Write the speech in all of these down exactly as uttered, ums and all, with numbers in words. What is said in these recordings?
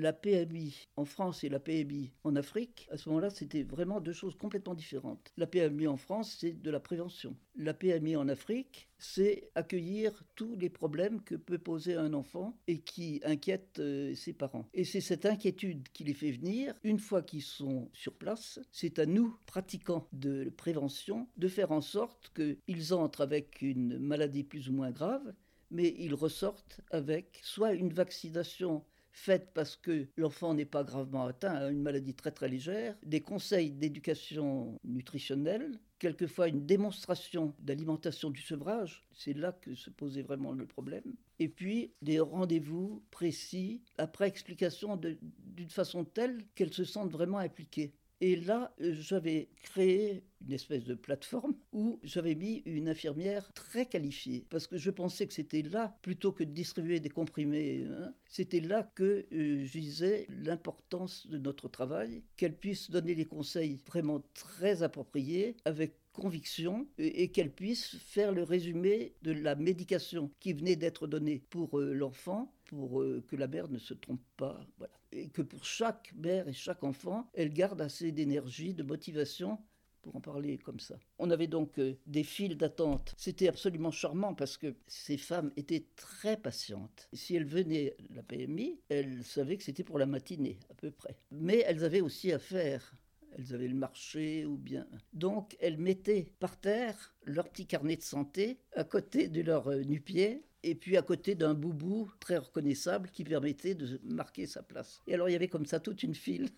la P M I en France et la P M I en Afrique, à ce moment-là, c'était vraiment deux choses complètement différentes. La P M I en France, c'est de la prévention. La P M I en Afrique, c'est accueillir tous les problèmes que peut poser un enfant et qui inquiètent euh, ses parents. Et c'est cette inquiétude qui les fait venir. Une fois qu'ils sont sur place, c'est à nous, pratiquants de prévention, de faire en sorte qu'ils entrent avec une maladie plus ou moins grave, mais ils ressortent avec soit une vaccination faite parce que l'enfant n'est pas gravement atteint à une maladie très très légère, des conseils d'éducation nutritionnelle, quelquefois une démonstration d'alimentation du sevrage, c'est là que se posait vraiment le problème, et puis des rendez-vous précis, après explication de, d'une façon telle qu'elles se sentent vraiment impliquées. Et là, j'avais créé une espèce de plateforme où j'avais mis une infirmière très qualifiée, parce que je pensais que c'était là, plutôt que de distribuer des comprimés, hein, c'était là que euh, je disais l'importance de notre travail, qu'elle puisse donner des conseils vraiment très appropriés, avec conviction, et, et qu'elle puisse faire le résumé de la médication qui venait d'être donnée pour euh, l'enfant, pour euh, que la mère ne se trompe pas, voilà. Et que pour chaque mère et chaque enfant, elle garde assez d'énergie, de motivation pour en parler comme ça. On avait donc euh, des files d'attente. C'était absolument charmant parce que ces femmes étaient très patientes. Si elles venaient à la P M I, elles savaient que c'était pour la matinée, à peu près. Mais elles avaient aussi à faire. Elles avaient le marché ou bien... Donc, elles mettaient par terre leur petit carnet de santé à côté de leur euh, nu-pied, et puis à côté d'un boubou très reconnaissable qui permettait de marquer sa place. Et alors, il y avait comme ça toute une file.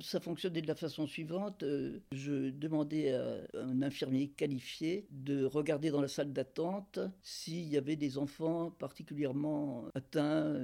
Ça fonctionnait de la façon suivante. Je demandais à un infirmier qualifié de regarder dans la salle d'attente s'il y avait des enfants particulièrement atteints,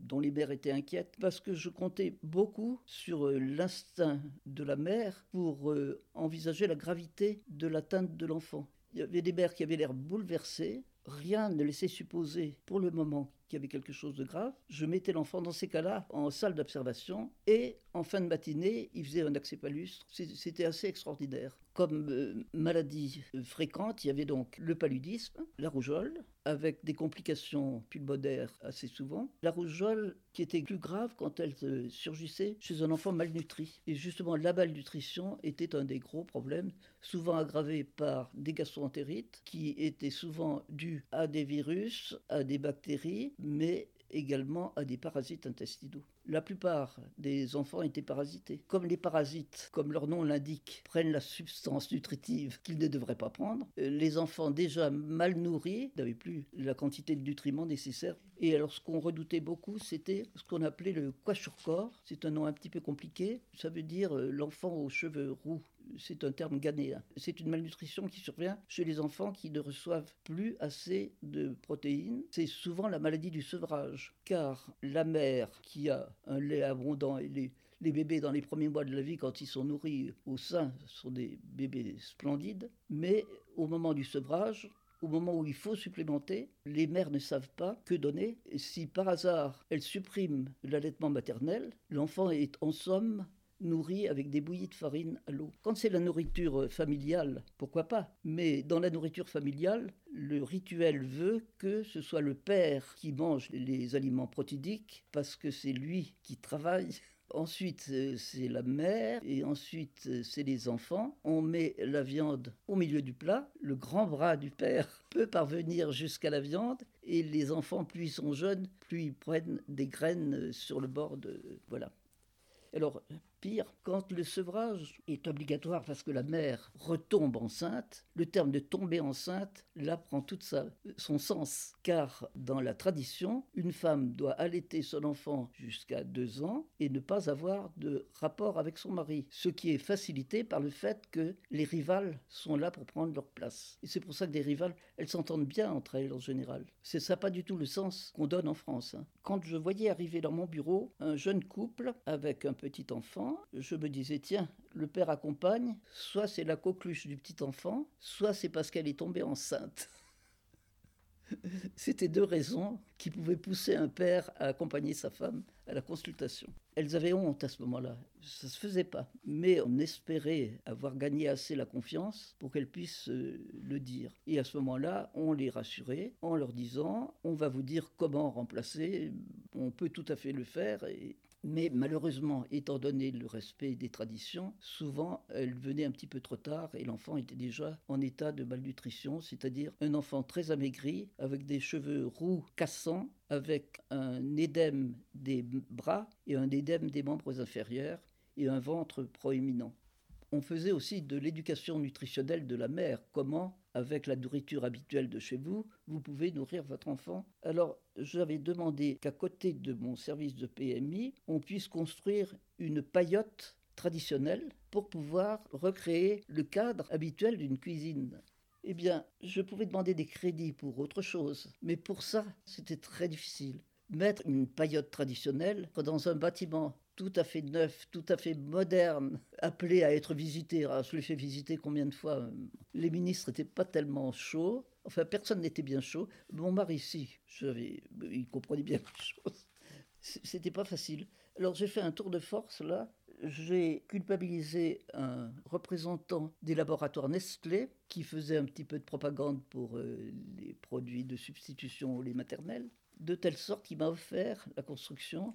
dont les mères étaient inquiètes, parce que je comptais beaucoup sur l'instinct de la mère pour envisager la gravité de l'atteinte de l'enfant. Il y avait des mères qui avaient l'air bouleversées. Rien ne laissait supposer, pour le moment, qu'il y avait quelque chose de grave. Je mettais l'enfant, dans ces cas-là, en salle d'observation. Et en fin de matinée, il faisait un accès palustre. C'était assez extraordinaire. Comme euh, maladie euh, fréquente, il y avait donc le paludisme, la rougeole, avec des complications pulmonaires assez souvent. La rougeole qui était plus grave quand elle euh, surgissait chez un enfant malnutri. Et justement, la malnutrition était un des gros problèmes, souvent aggravé par des gastro-entérites qui étaient souvent dus à des virus, à des bactéries, mais également à des parasites intestinaux. La plupart des enfants étaient parasités. Comme les parasites, comme leur nom l'indique, prennent la substance nutritive qu'ils ne devraient pas prendre, les enfants déjà mal nourris n'avaient plus la quantité de nutriments nécessaires. Et alors ce qu'on redoutait beaucoup, c'était ce qu'on appelait le kwashiorkor. C'est un nom un petit peu compliqué, ça veut dire l'enfant aux cheveux roux. C'est un terme ghanéen. C'est une malnutrition qui survient chez les enfants qui ne reçoivent plus assez de protéines. C'est souvent la maladie du sevrage, car la mère qui a un lait abondant et les, les bébés dans les premiers mois de la vie, quand ils sont nourris au sein, sont des bébés splendides, mais au moment du sevrage, au moment où il faut supplémenter, les mères ne savent pas que donner. Et si par hasard elles suppriment l'allaitement maternel, l'enfant est en somme nourri avec des bouillies de farine à l'eau. Quand c'est la nourriture familiale, pourquoi pas? Mais dans la nourriture familiale, le rituel veut que ce soit le père qui mange les aliments protidiques parce que c'est lui qui travaille. Ensuite, c'est la mère et ensuite, c'est les enfants. On met la viande au milieu du plat. Le grand bras du père peut parvenir jusqu'à la viande et les enfants, plus ils sont jeunes, plus ils prennent des graines sur le bord de... Voilà. Alors, pire, quand le sevrage est obligatoire parce que la mère retombe enceinte, le terme de tomber enceinte, là, prend tout sa, son sens. Car dans la tradition, une femme doit allaiter son enfant jusqu'à deux ans et ne pas avoir de rapport avec son mari. Ce qui est facilité par le fait que les rivales sont là pour prendre leur place. Et c'est pour ça que les rivales, elles s'entendent bien entre elles en général. C'est ça pas du tout le sens qu'on donne en France, hein. Quand je voyais arriver dans mon bureau un jeune couple avec un petit enfant, je me disais, tiens, le père accompagne, soit c'est la coqueluche du petit enfant, soit c'est parce qu'elle est tombée enceinte. C'était deux raisons qui pouvaient pousser un père à accompagner sa femme à la consultation. Elles avaient honte à ce moment-là, ça ne se faisait pas. Mais on espérait avoir gagné assez la confiance pour qu'elles puissent euh, le dire. Et à ce moment-là, on les rassurait en leur disant « on va vous dire comment remplacer ». on peut tout à fait le faire, et, mais malheureusement, étant donné le respect des traditions, souvent elle venait un petit peu trop tard et l'enfant était déjà en état de malnutrition, c'est-à-dire un enfant très amaigri, avec des cheveux roux cassants, avec un édème des bras et un édème des membres inférieurs et un ventre proéminent. On faisait aussi de l'éducation nutritionnelle de la mère. Comment, avec la nourriture habituelle de chez vous, vous pouvez nourrir votre enfant? Alors, j'avais demandé qu'à côté de mon service de P M I, on puisse construire une paillote traditionnelle pour pouvoir recréer le cadre habituel d'une cuisine. Eh bien, je pouvais demander des crédits pour autre chose, mais pour ça, c'était très difficile. Mettre une paillote traditionnelle dans un bâtiment tout à fait neuf, tout à fait moderne, appelé à être visité. Alors, je l'ai fait visiter combien de fois? Les ministres n'étaient pas tellement chauds. Enfin, personne n'était bien chaud. Mon mari, si, j'avais... il comprenait bien les choses. C'était pas facile. Alors, j'ai fait un tour de force, là. J'ai culpabilisé un représentant des laboratoires Nestlé qui faisait un petit peu de propagande pour euh, les produits de substitution au lait maternel, de telle sorte qu'il m'a offert la construction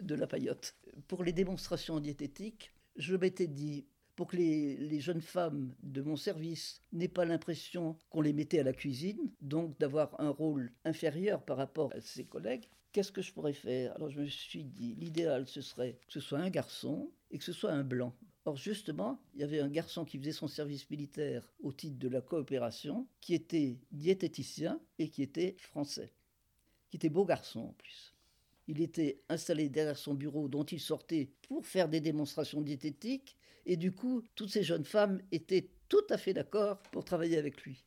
de la paillote. Pour les démonstrations diététiques, je m'étais dit, pour que les, les jeunes femmes de mon service n'aient pas l'impression qu'on les mettait à la cuisine, donc d'avoir un rôle inférieur par rapport à ses collègues, qu'est-ce que je pourrais faire? Alors je me suis dit, l'idéal ce serait que ce soit un garçon et que ce soit un blanc. Or justement, il y avait un garçon qui faisait son service militaire au titre de la coopération, qui était diététicien et qui était français, qui était beau garçon en plus. Il était installé derrière son bureau dont il sortait pour faire des démonstrations diététiques et du coup, toutes ces jeunes femmes étaient tout à fait d'accord pour travailler avec lui.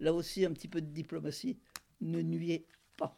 Là aussi, un petit peu de diplomatie ne nuisait pas.